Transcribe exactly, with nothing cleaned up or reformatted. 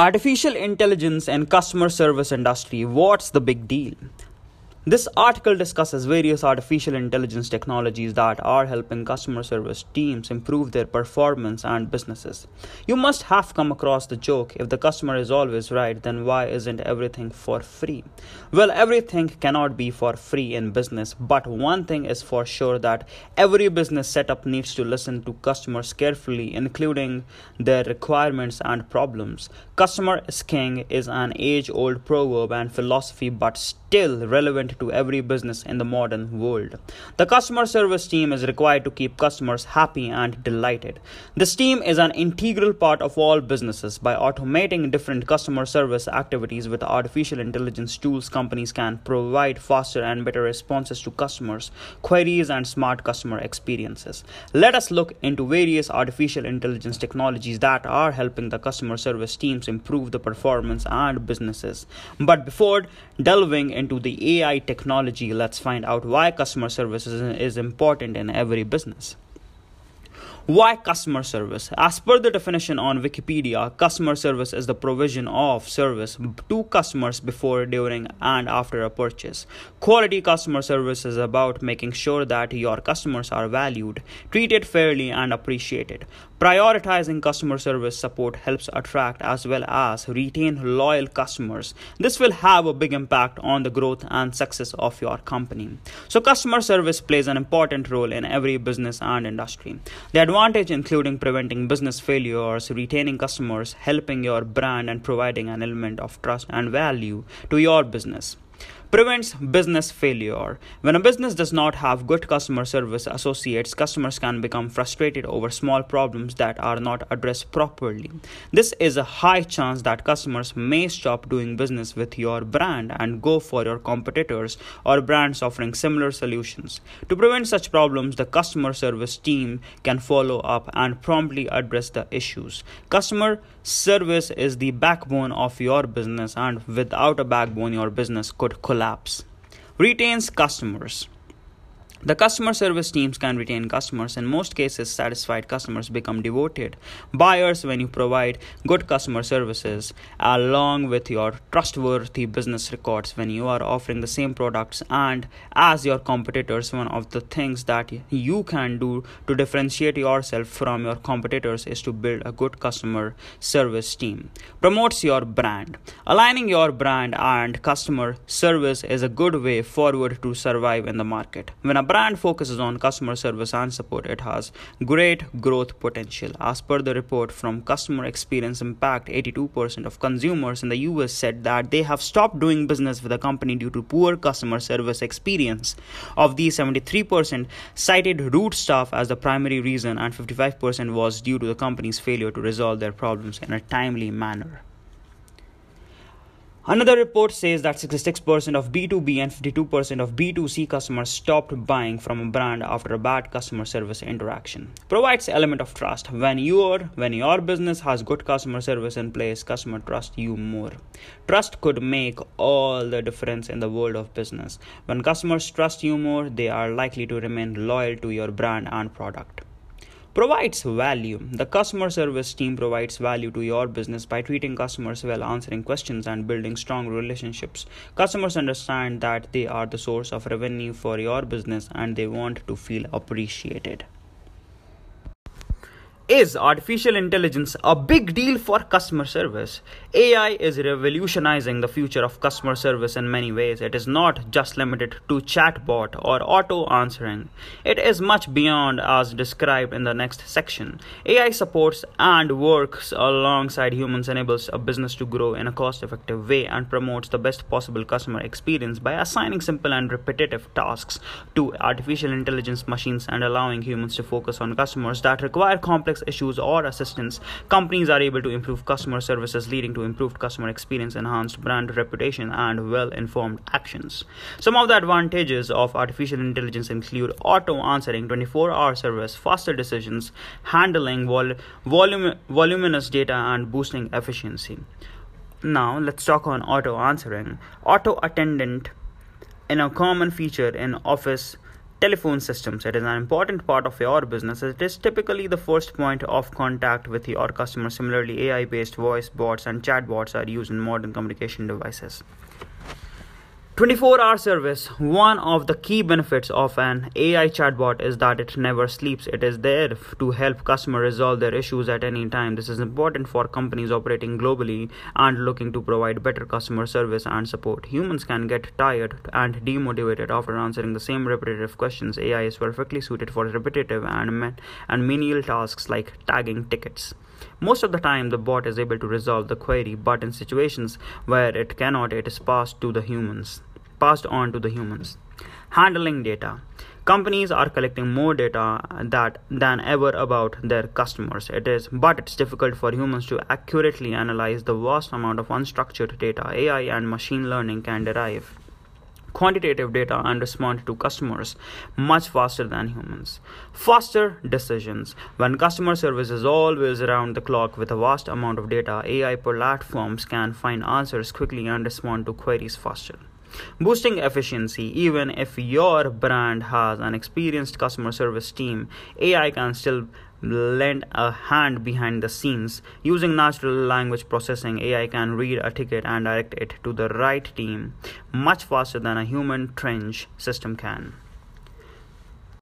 Artificial Intelligence and Customer Service Industry, what's the big deal? This article discusses various artificial intelligence technologies that are helping customer service teams improve their performance and businesses. You must have come across the joke, if the customer is always right, then why isn't everything for free? Well, everything cannot be for free in business, but one thing is for sure, that every business setup needs to listen to customers carefully, including their requirements and problems. Customer is king is an age-old proverb and philosophy, but still relevant to every business in the modern world. The customer service team is required to keep customers happy and delighted. This team is an integral part of all businesses. By automating different customer service activities with artificial intelligence tools, companies can provide faster and better responses to customers' queries and smart customer experiences. Let us look into various artificial intelligence technologies that are helping the customer service teams improve the performance and businesses. But before delving into the A I technology, let's find out why customer service is important in every business. Why customer service? As per the definition on Wikipedia, customer service is the provision of service to customers before, during, and after a purchase. Quality customer service is about making sure that your customers are valued, treated fairly, and appreciated. Prioritizing customer service support helps attract as well as retain loyal customers. This will have a big impact on the growth and success of your company. So, customer service plays an important role in every business and industry. The advantage including preventing business failures, retaining customers, helping your brand, and providing an element of trust and value to your business. Prevents business failure. When a business does not have good customer service associates, customers can become frustrated over small problems that are not addressed properly. This is a high chance that customers may stop doing business with your brand and go for your competitors or brands offering similar solutions. To prevent such problems, the customer service team can follow up and promptly address the issues. Customer service is the backbone of your business, and without a backbone, your business could collapse. Collapse. Retains customers. The customer service teams can retain customers. In most cases, satisfied customers become devoted buyers when you provide good customer services along with your trustworthy business records. When you are offering the same products and as your competitors, one of the things that you can do to differentiate yourself from your competitors is to build a good customer service team. Promotes your brand. Aligning your brand and customer service is a good way forward to survive in the market. When a brand focuses on customer service and support, it has great growth potential. As per the report from Customer Experience Impact, eighty-two percent of consumers in the U S said that they have stopped doing business with a company due to poor customer service experience. Of these, seventy-three percent cited rude staff as the primary reason, and fifty-five percent was due to the company's failure to resolve their problems in a timely manner. Another report says that sixty-six percent of B two B and fifty-two percent of B two C customers stopped buying from a brand after a bad customer service interaction. Provides element of trust. When your when your business has good customer service in place, customers trust you more. Trust could make all the difference in the world of business. When customers trust you more, they are likely to remain loyal to your brand and product. Provides value. The customer service team provides value to your business by treating customers well, answering questions, and building strong relationships. Customers understand that they are the source of revenue for your business and they want to feel appreciated. Is artificial intelligence a big deal for customer service? A I is revolutionizing the future of customer service in many ways. It is not just limited to chatbot or auto answering. It is much beyond as described in the next section. A I supports and works alongside humans, enables a business to grow in a cost-effective way, and promotes the best possible customer experience by assigning simple and repetitive tasks to artificial intelligence machines and allowing humans to focus on customers that require complex issues or assistance. Companies are able to improve customer services, leading to improved customer experience, enhanced brand reputation, and well-informed actions. Some of the advantages of artificial intelligence include auto answering, twenty-four hour service, faster decisions, handling vol volum voluminous data, and boosting efficiency. Now let's talk on auto answering. Auto attendant is a common feature in office telephone systems. It is an important part of your business. It is typically the first point of contact with your customers. Similarly, A I-based voice bots and chatbots are used in modern communication devices. twenty-four hour service. One of the key benefits of an A I chatbot is that it never sleeps. It is there to help customers resolve their issues at any time. This is important for companies operating globally and looking to provide better customer service and support. Humans can get tired and demotivated after answering the same repetitive questions. A I is perfectly suited for repetitive and, and menial tasks like tagging tickets. Most of the time, the bot is able to resolve the query, but in situations where it cannot, it is passed to the humans, passed on to the humans. Handling data. Companies are collecting more data that than ever about their customers. It is, but it's difficult for humans to accurately analyze the vast amount of unstructured data. A I and machine learning can derive quantitative data and respond to customers much faster than humans. Faster decisions. When customer service is always around the clock with a vast amount of data, A I platforms can find answers quickly and respond to queries faster. Boosting efficiency. Even if your brand has an experienced customer service team, A I can still lend a hand behind the scenes. Using natural language processing, A I can read a ticket and direct it to the right team much faster than a human trench system can.